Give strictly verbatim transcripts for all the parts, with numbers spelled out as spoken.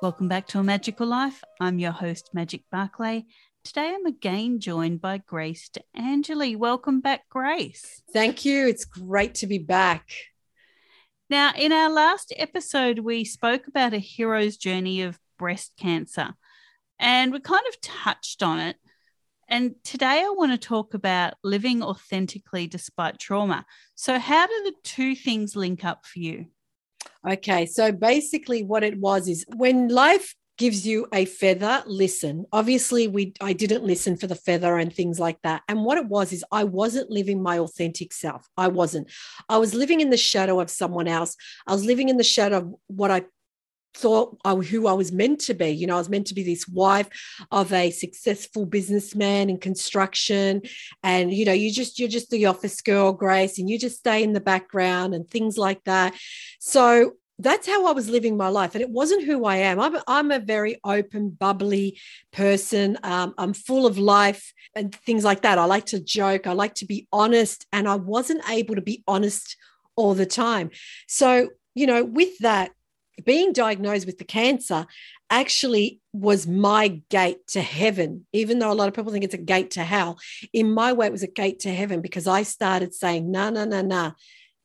Welcome back to A Magical Life. I'm your host, Magic Barclay. Today I'm again joined by Grace De Angeli. Welcome back, Grace. Thank you. It's great to be back. Now, in our last episode, we spoke about a hero's journey of breast cancer, and we kind of touched on it. And today I want to talk about living authentically despite trauma. So how do the two things link up for you? Okay, so basically what it was is when life gives you a feather, listen. Obviously, we I didn't listen for the feather and things like that. And what it was is I wasn't living my authentic self. I wasn't. I was living in the shadow of someone else. I was living in the shadow of what I thought I, who I was meant to be. You know, I was meant to be this wife of a successful businessman in construction. And, you know, you just, you're just the office girl, Grace, and you just stay in the background and things like that. So that's how I was living my life. And it wasn't who I am. I'm a, I'm a very open, bubbly person. Um, I'm full of life and things like that. I like to joke. I like to be honest. And I wasn't able to be honest all the time. So, you know, with that, being diagnosed with the cancer actually was my gate to heaven, even though a lot of people think it's a gate to hell. In my way, it was a gate to heaven, because I started saying, no, no, no, no.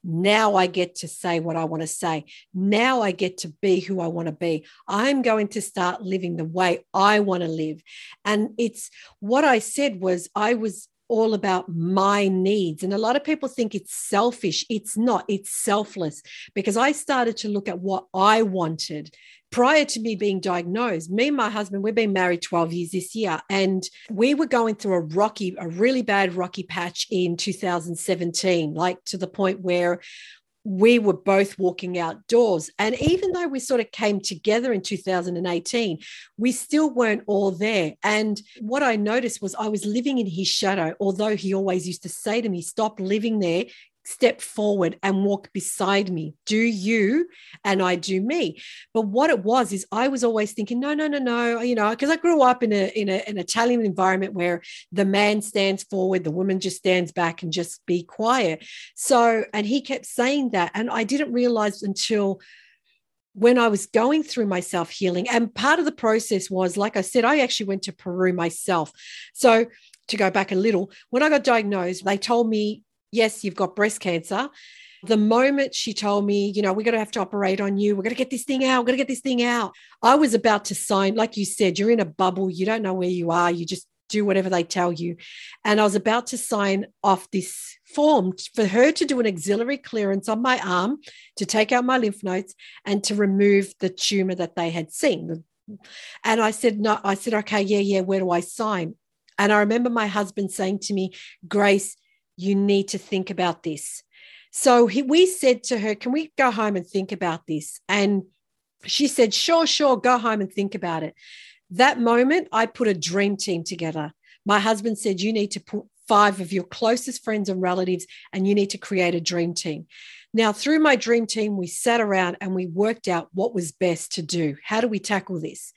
Now I get to say what I want to say. Now I get to be who I want to be. I'm going to start living the way I want to live. And it's what I said was I was all about my needs. And a lot of people think it's selfish. It's not, it's selfless, because I started to look at what I wanted. Prior to me being diagnosed, me and my husband, we've been married twelve years this year, and we were going through a rocky, a really bad rocky patch in two thousand seventeen, like to the point where we were both walking outdoors. And even though we sort of came together in two thousand eighteen, we still weren't all there. And what I noticed was I was living in his shadow, although he always used to say to me, stop living there, step forward and walk beside me. Do you and I do me. But what it was is I was always thinking, no, no, no, no, you know, because I grew up in a in a, an Italian environment where the man stands forward, the woman just stands back and just be quiet. So, and he kept saying that. And I didn't realize until when I was going through my self-healing. And part of the process was, like I said, I actually went to Peru myself. So to go back a little, when I got diagnosed, they told me, yes, you've got breast cancer. The moment she told me, you know, we're going to have to operate on you. We're going to get this thing out. We're going to get this thing out. I was about to sign. Like you said, you're in a bubble. You don't know where you are. You just do whatever they tell you. And I was about to sign off this form for her to do an axillary clearance on my arm, to take out my lymph nodes and to remove the tumor that they had seen. And I said, no, I said, okay, yeah, yeah. Where do I sign? And I remember my husband saying to me, Grace, you need to think about this. So he, we said to her, can we go home and think about this? And she said, sure, sure, go home and think about it. That moment, I put a dream team together. My husband said, you need to put five of your closest friends and relatives, and you need to create a dream team. Now, through my dream team, we sat around and we worked out what was best to do. How do we tackle this?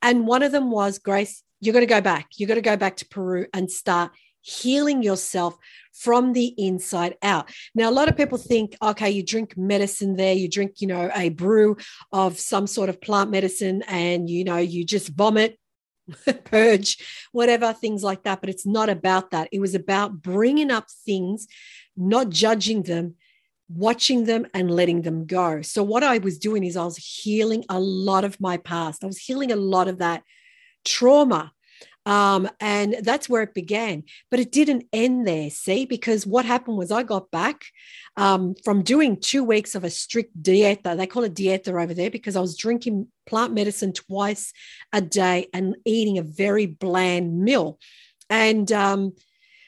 And one of them was, Grace, you're going to go back. You're going to go back to Peru and start healing yourself from the inside out. Now, a lot of people think, okay, you drink medicine there, you drink, you know, a brew of some sort of plant medicine and, you know, you just vomit, purge, whatever, things like that. But it's not about that. It was about bringing up things, not judging them, watching them and letting them go. So what I was doing is I was healing a lot of my past. I was healing a lot of that trauma. Um, and that's where it began. But it didn't end there, see, because what happened was I got back um, from doing two weeks of a strict dieta. They call it dieta over there because I was drinking plant medicine twice a day and eating a very bland meal. And um,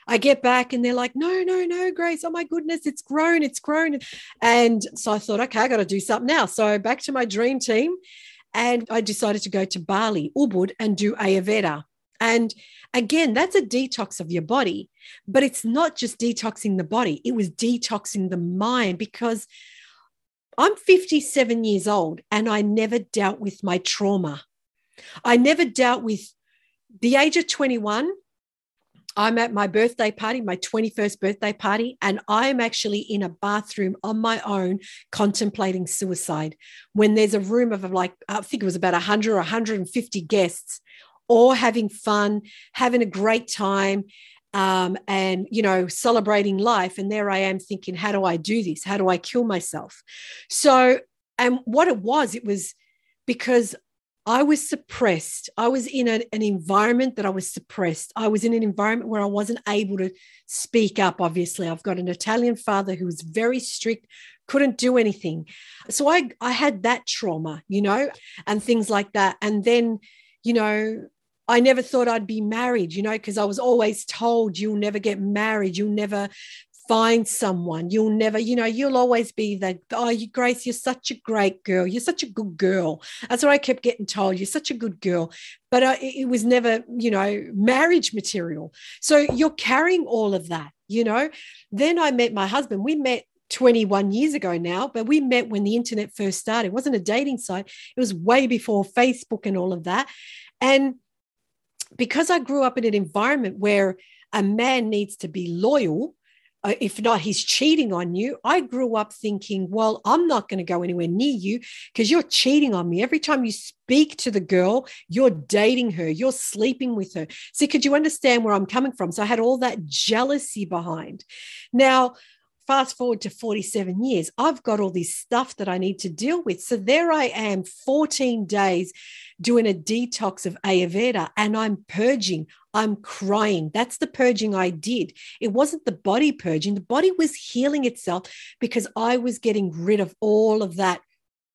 I get back and they're like, no, no, no, Grace. Oh, my goodness, it's grown, it's grown. And so I thought, okay, I got to do something now. So back to my dream team. And I decided to go to Bali, Ubud, and do Ayurveda. And again, that's a detox of your body, but it's not just detoxing the body. It was detoxing the mind, because I'm fifty-seven years old and I never dealt with my trauma. I never dealt with the age of twenty-one. I'm at my birthday party, my twenty-first birthday party, and I'm actually in a bathroom on my own contemplating suicide when there's a room of like, I think it was about one hundred or one hundred fifty guests, or having fun, having a great time, um, and, you know, celebrating life. And there I am thinking, how do I do this? How do I kill myself? So, and what it was, it was because I was suppressed. I was in a, an environment that I was suppressed. I was in an environment where I wasn't able to speak up, obviously. I've got an Italian father who was very strict, couldn't do anything. So I, I had that trauma, you know, and things like that. And then, you know, I never thought I'd be married, you know, because I was always told you'll never get married. You'll never find someone. You'll never, you know, you'll always be that, oh, you, Grace, you're such a great girl. You're such a good girl. That's what I kept getting told. You're such a good girl. But I, it was never, you know, marriage material. So you're carrying all of that, you know. Then I met my husband. We met twenty-one years ago now, but we met when the internet first started. It wasn't a dating site. It was way before Facebook and all of that. And because I grew up in an environment where a man needs to be loyal, if not, he's cheating on you, I grew up thinking, well, I'm not going to go anywhere near you because you're cheating on me. Every time you speak to the girl, you're dating her, you're sleeping with her. See, could you understand where I'm coming from? So I had all that jealousy behind. Now, fast forward to forty-seven years, I've got all this stuff that I need to deal with. So there I am, fourteen days doing a detox of Ayurveda, and I'm purging, I'm crying. That's the purging I did. It wasn't the body purging. The body was healing itself because I was getting rid of all of that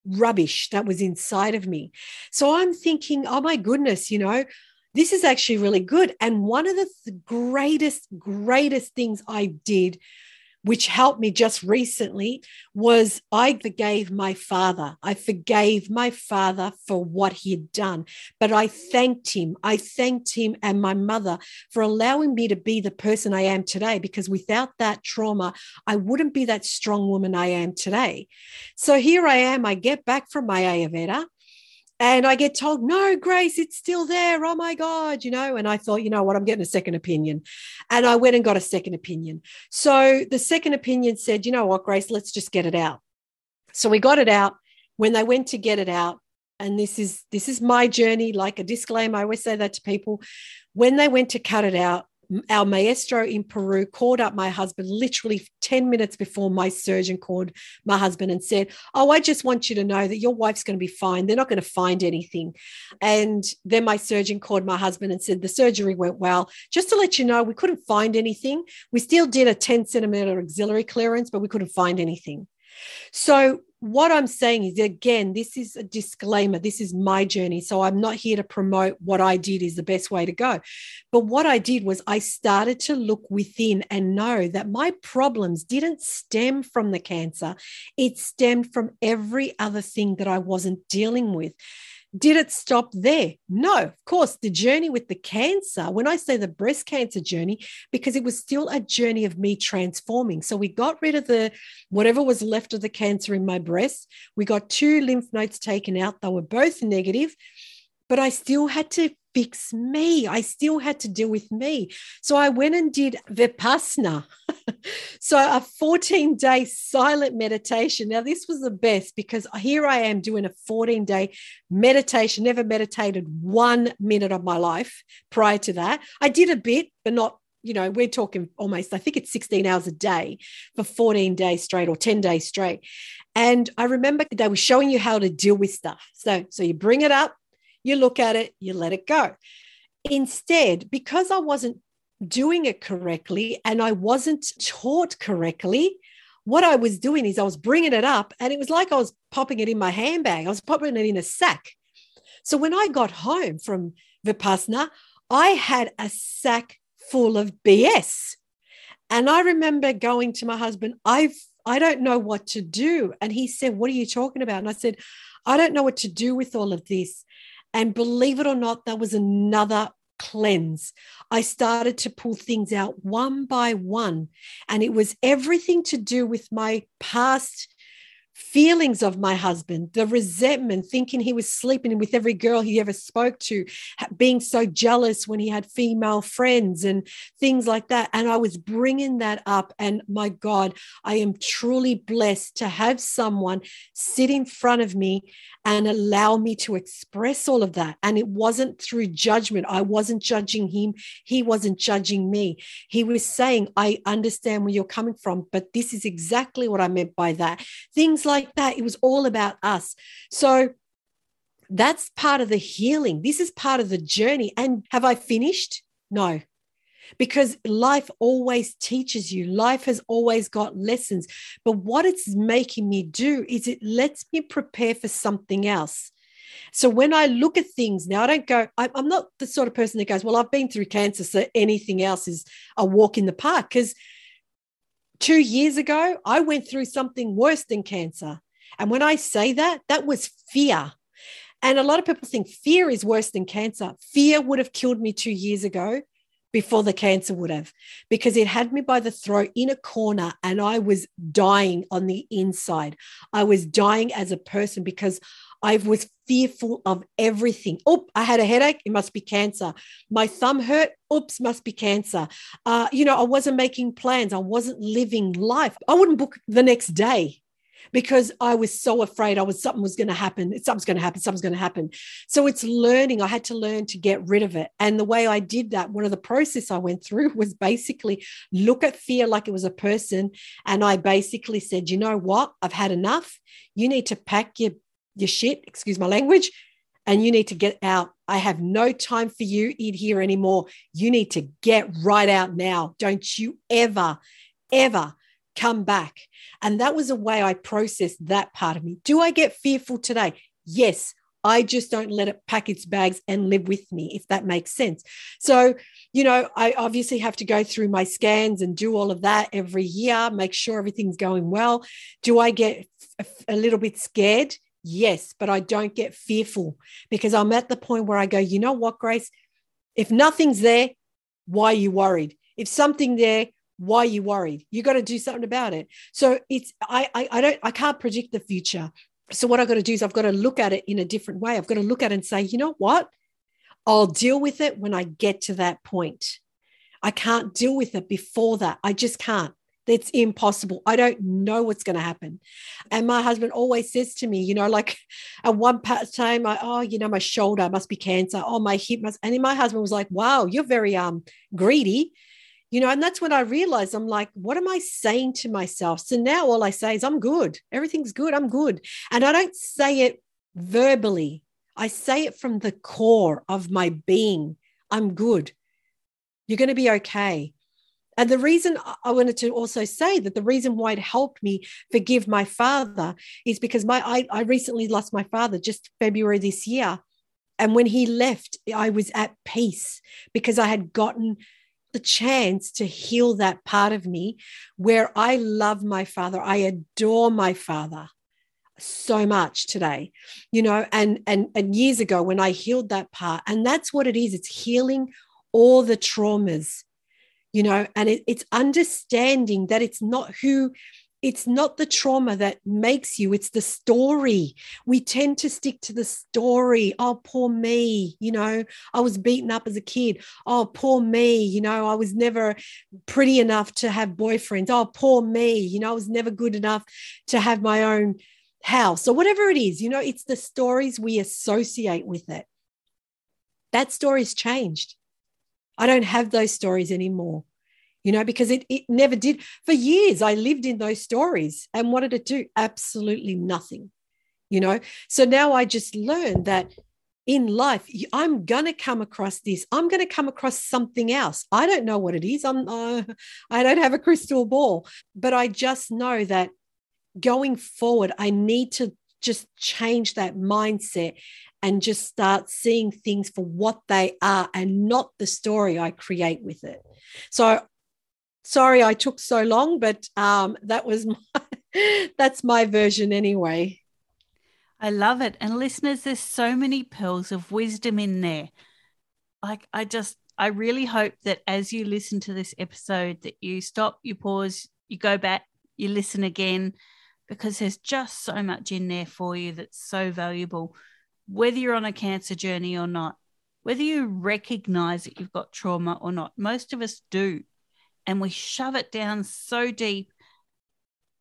rubbish that was inside of me. So I'm thinking, oh my goodness, you know, this is actually really good. And one of the greatest, greatest things I did, which helped me just recently, was I forgave my father. I forgave my father for what he had done, but I thanked him. I thanked him and my mother for allowing me to be the person I am today, because without that trauma, I wouldn't be that strong woman I am today. So here I am, I get back from my Ayurveda, and I get told, no, Grace, it's still there. Oh, my God, you know. And I thought, you know what, I'm getting a second opinion. And I went and got a second opinion. So the second opinion said, you know what, Grace, let's just get it out. So we got it out. When they went to get it out, and this is, this is my journey, like a disclaimer, I always say that to people. When they went to cut it out, our maestro in Peru called up my husband literally ten minutes before my surgeon called my husband and said, oh, I just want you to know that your wife's going to be fine. They're not going to find anything. And then my surgeon called my husband and said, the surgery went well. Just to let you know, we couldn't find anything. We still did a ten centimeter axillary clearance, but we couldn't find anything. So what I'm saying is, again, this is a disclaimer. This is my journey. So I'm not here to promote what I did is the best way to go. But what I did was I started to look within and know that my problems didn't stem from the cancer. It stemmed from every other thing that I wasn't dealing with. Did it stop there? No, of course, the journey with the cancer, when I say the breast cancer journey, because it was still a journey of me transforming. So we got rid of the, whatever was left of the cancer in my breast. We got two lymph nodes taken out. They were both negative, but I still had to fix me. I still had to deal with me. So I went and did Vipassana. So a fourteen-day silent meditation. Now, this was the best because here I am doing a fourteen-day meditation. Never meditated one minute of my life prior to that. I did a bit, but not, you know, we're talking almost, I think it's sixteen hours a day for fourteen days straight or ten days straight. And I remember they were showing you how to deal with stuff. So, so you bring it up. you look at it, you let it go. Instead, because I wasn't doing it correctly and I wasn't taught correctly, what I was doing is I was bringing it up and it was like I was popping it in my handbag. I was popping it in a sack. So when I got home from Vipassana, I had a sack full of B S. And I remember going to my husband, I've, I don't know what to do. And he said, what are you talking about? And I said, I don't know what to do with all of this. And believe it or not, that was another cleanse. I started to pull things out one by one. And it was everything to do with my past feelings of my husband, the resentment, thinking he was sleeping with every girl he ever spoke to, being so jealous when he had female friends and things like that. And I was bringing that up. And my God, I am truly blessed to have someone sit in front of me and allow me to express all of that. And it wasn't through judgment. I wasn't judging him. He wasn't judging me. He was saying, I understand where you're coming from, but this is exactly what I meant by that. Things like that. It was all about us. So that's part of the healing. This is part of the journey. And have I finished? No. Because life always teaches you. Life has always got lessons. But what it's making me do is it lets me prepare for something else. So when I look at things now, I don't go, I'm not the sort of person that goes, well, I've been through cancer, so anything else is a walk in the park. Because two years ago, I went through something worse than cancer. And when I say that, that was fear. And a lot of people think fear is worse than cancer. Fear would have killed me two years ago. Before the cancer would have, because it had me by the throat in a corner and I was dying on the inside. I was dying as a person because I was fearful of everything. Oh, I had a headache. It must be cancer. My thumb hurt. Oops, must be cancer. Uh, you know, I wasn't making plans. I wasn't living life. I wouldn't book the next day because I was so afraid I was something was going to happen. Something's going to happen. Something's going to happen. So it's learning. I had to learn to get rid of it. And the way I did that, one of the process I went through was basically look at fear like it was a person. And I basically said, you know what? I've had enough. You need to pack your, your shit, excuse my language, and you need to get out. I have no time for you in here anymore. You need to get right out now. Don't you ever, ever come back. And that was a way I processed that part of me. Do I get fearful today? Yes. I just don't let it pack its bags and live with me, if that makes sense. So, you know, I obviously have to go through my scans and do all of that every year, make sure everything's going well. Do I get a little bit scared? Yes, but I don't get fearful because I'm at the point where I go, you know what, Grace, if nothing's there, why are you worried? If something's there, why are you worried? You got to do something about it. So it's I, I I don't I can't predict the future. So what I've got to do is I've got to look at it in a different way. I've got to look at it and say, you know what? I'll deal with it when I get to that point. I can't deal with it before that. I just can't. That's impossible. I don't know what's going to happen. And my husband always says to me, you know, like at one time, I, oh, you know, my shoulder must be cancer. Oh, my hip must. And then my husband was like, wow, you're very um greedy. You know, and that's when I realized I'm like, what am I saying to myself? So now all I say is I'm good. Everything's good. I'm good. And I don't say it verbally. I say it from the core of my being. I'm good. You're going to be okay. And the reason I wanted to also say that the reason why it helped me forgive my father is because my I, I recently lost my father just February this year. And when he left, I was at peace because I had gotten the chance to heal that part of me where I love my father. I adore my father so much today, you know, and, and, and years ago when I healed that part, and that's what it is. It's healing all the traumas, you know, and it, it's understanding that it's not who It's not the trauma that makes you, it's the story. We tend to stick to the story. Oh, poor me, you know, I was beaten up as a kid. Oh, poor me, you know, I was never pretty enough to have boyfriends. Oh, poor me, you know, I was never good enough to have my own house or whatever it is. You know, it's the stories we associate with it. That story's changed. I don't have those stories anymore. You know, because it, it never did. For years, I lived in those stories. And what did it do? Absolutely nothing, you know. So now I just learned that in life, I'm going to come across this. I'm going to come across something else. I don't know what it is. I'm, uh, I don't have a crystal ball, but I just know that going forward, I need to just change that mindset and just start seeing things for what they are and not the story I create with it. So sorry I took so long, but um, that was my, that's my version anyway. I love it. And listeners, there's so many pearls of wisdom in there. Like I just, I really hope that as you listen to this episode, that you stop, you pause, you go back, you listen again, because there's just so much in there for you that's so valuable, whether you're on a cancer journey or not, whether you recognize that you've got trauma or not. Most of us do. And we shove it down so deep,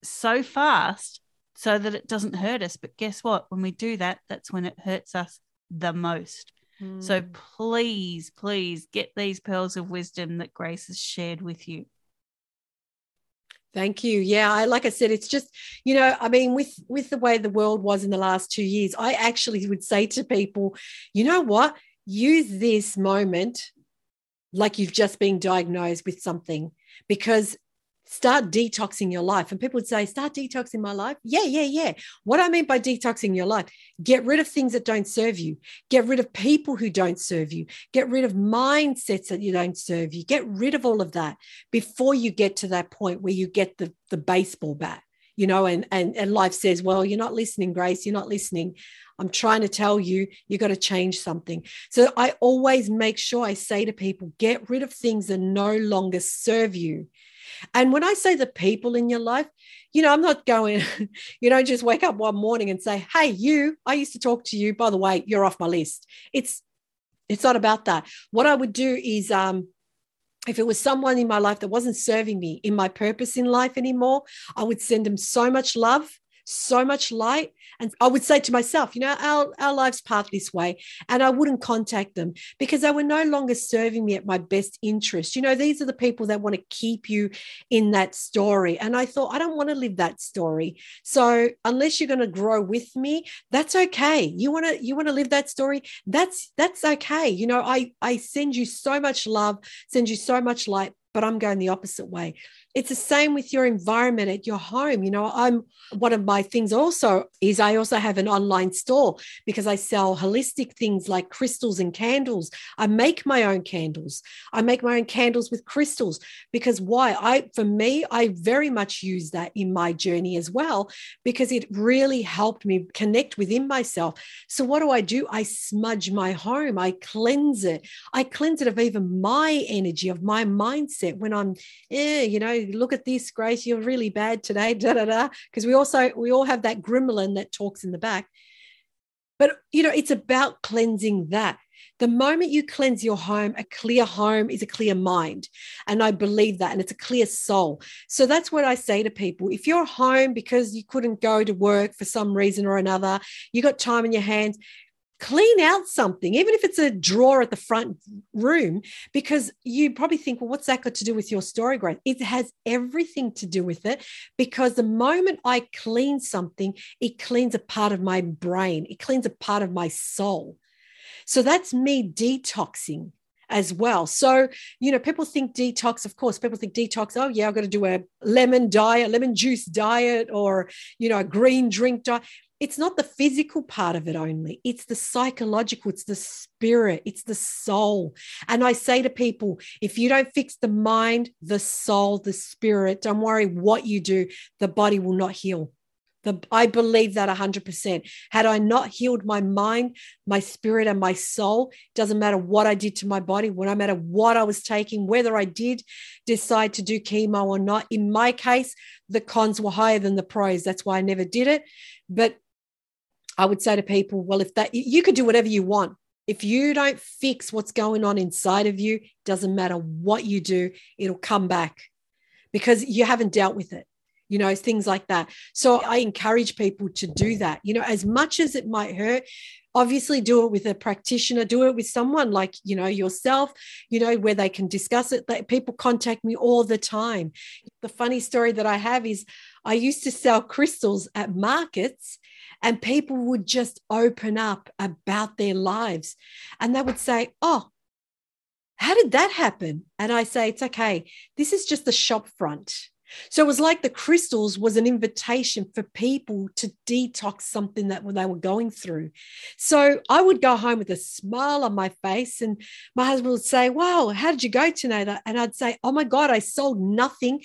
so fast, so that it doesn't hurt us. But guess what? When we do that, that's when it hurts us the most. Mm. So please, please get these pearls of wisdom that Grace has shared with you. Thank you. Yeah, I, like I said, it's just, you know, I mean, with, with the way the world was in the last two years, I actually would say to people, you know what, use this moment like you've just been diagnosed with something, because start detoxing your life. And people would say, start detoxing my life. Yeah, yeah, yeah. What I mean by detoxing your life, get rid of things that don't serve you. Get rid of people who don't serve you. Get rid of mindsets that you don't serve you. Get rid of all of that before you get to that point where you get the, the baseball bat, you know, and, and, and life says, well, you're not listening, Grace, you're not listening. I'm trying to tell you, you got to change something. So I always make sure I say to people, get rid of things that no longer serve you. And when I say the people in your life, you know, I'm not going, you know, just wake up one morning and say, hey, you, I used to talk to you. By the way, you're off my list. It's, it's not about that. What I would do is, um, if it was someone in my life that wasn't serving me in my purpose in life anymore, I would send them so much love, so much light. And I would say to myself, you know, our, our lives path this way. And I wouldn't contact them because they were no longer serving me at my best interest. You know, these are the people that want to keep you in that story. And I thought, I don't want to live that story. So unless you're going to grow with me, that's okay. You want to, you want to live that story? That's, that's okay. You know, I, I send you so much love, send you so much light, but I'm going the opposite way. It's the same with your environment at your home. You know, I'm one of my things also is I also have an online store because I sell holistic things like crystals and candles. I make my own candles. I make my own candles with crystals because why? I, for me, I very much use that in my journey as well because it really helped me connect within myself. So what do I do? I smudge my home. I cleanse it. I cleanse it of even my energy, of my mindset when I'm, eh, you know, look at this, Grace, you're really bad today, da da da. Because we also, we all have that gremlin that talks in the back. But, you know, it's about cleansing that. The moment you cleanse your home, a clear home is a clear mind. And I believe that. And it's a clear soul. So that's what I say to people. If you're home because you couldn't go to work for some reason or another, you got time in your hands, clean out something, even if it's a drawer at the front room, because you probably think, well, what's that got to do with your story, Grace? It has everything to do with it, because the moment I clean something, it cleans a part of my brain. It cleans a part of my soul. So that's me detoxing as well. So, you know, people think detox, of course, people think detox, oh yeah, I've got to do a lemon diet, lemon juice diet, or, you know, a green drink diet. It's not the physical part of it only. It's the psychological, it's the spirit, it's the soul. And I say to people, if you don't fix the mind, the soul, the spirit, don't worry what you do, the body will not heal. The, I believe that one hundred percent. Had I not healed my mind, my spirit and my soul, doesn't matter what I did to my body, no matter what I was taking, whether I did decide to do chemo or not. In my case, the cons were higher than the pros. That's why I never did it. But I would say to people, well, if that, you could do whatever you want. If you don't fix what's going on inside of you, doesn't matter what you do, it'll come back because you haven't dealt with it, you know, things like that. So I encourage people to do that, you know, as much as it might hurt. Obviously do it with a practitioner, do it with someone like, you know, yourself, you know, where they can discuss it. Like, people contact me all the time. The funny story that I have is I used to sell crystals at markets and people would just open up about their lives. And they would say, oh, how did that happen? And I say, it's okay. This is just the shop front. So it was like the crystals was an invitation for people to detox something that they were going through. So I would go home with a smile on my face, and my husband would say, wow, how did you go tonight? And I'd say, oh my God, I sold nothing,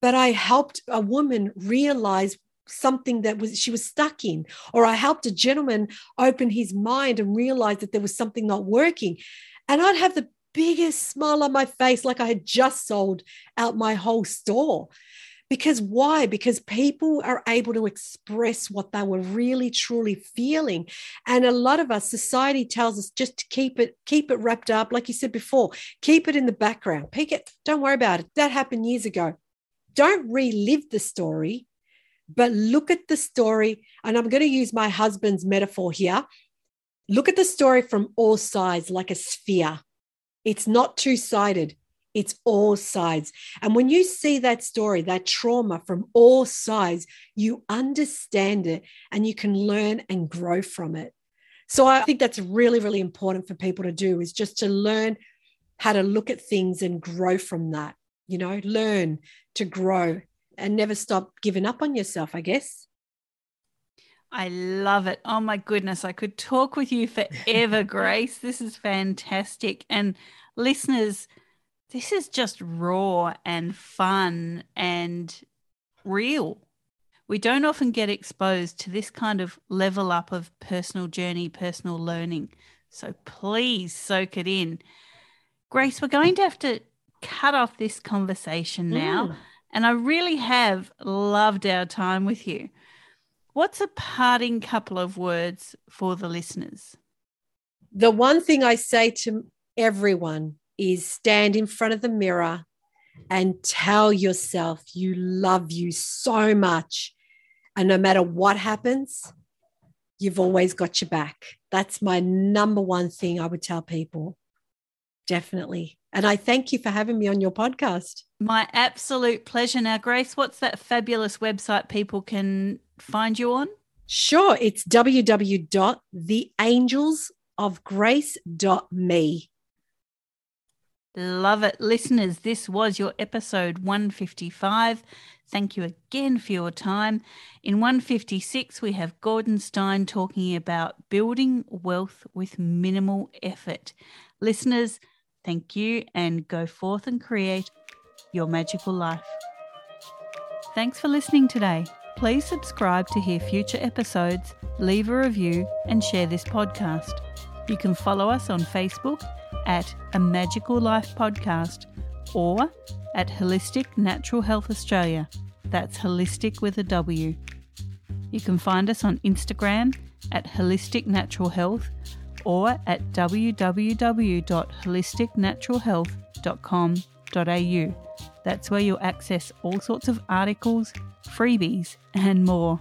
but I helped a woman realize something that was she was stuck in, or I helped a gentleman open his mind and realize that there was something not working. And I'd have the biggest smile on my face, like I had just sold out my whole store. Because why? Because people are able to express what they were really, truly feeling. And a lot of us, society tells us just to keep it, keep it wrapped up. Like you said before, keep it in the background. Peek it. Don't worry about it. That happened years ago. Don't relive the story, but look at the story. And I'm going to use my husband's metaphor here. Look at the story from all sides, like a sphere. It's not two-sided. It's all sides. And when you see that story, that trauma from all sides, you understand it and you can learn and grow from it. So I think that's really, really important for people to do, is just to learn how to look at things and grow from that, you know, learn to grow and never stop giving up on yourself, I guess. I love it. Oh my goodness. I could talk with you forever, Grace. This is fantastic. And listeners, this is just raw and fun and real. We don't often get exposed to this kind of level up of personal journey, personal learning. So please soak it in. Grace, we're going to have to cut off this conversation now. Mm. And I really have loved our time with you. What's a parting couple of words for the listeners? The one thing I say to everyone is stand in front of the mirror and tell yourself you love you so much. And no matter what happens, you've always got your back. That's my number one thing I would tell people. Definitely. And I thank you for having me on your podcast. My absolute pleasure. Now, Grace, what's that fabulous website people can find you on? Sure. It's w w w dot the angels of grace dot m e. Love it. Listeners, this was your episode one fifty-five. Thank you again for your time. In one fifty-six, we have Gordon Stein talking about building wealth with minimal effort. Listeners, thank you, and go forth and create your magical life. Thanks for listening today. Please subscribe to hear future episodes, leave a review and share this podcast. You can follow us on Facebook at A Magical Life Podcast or at Holistic Natural Health Australia. That's holistic with a W. You can find us on Instagram at Holistic Natural Health or at w w w dot holistic natural health dot com dot a u. That's where you'll access all sorts of articles, freebies and more.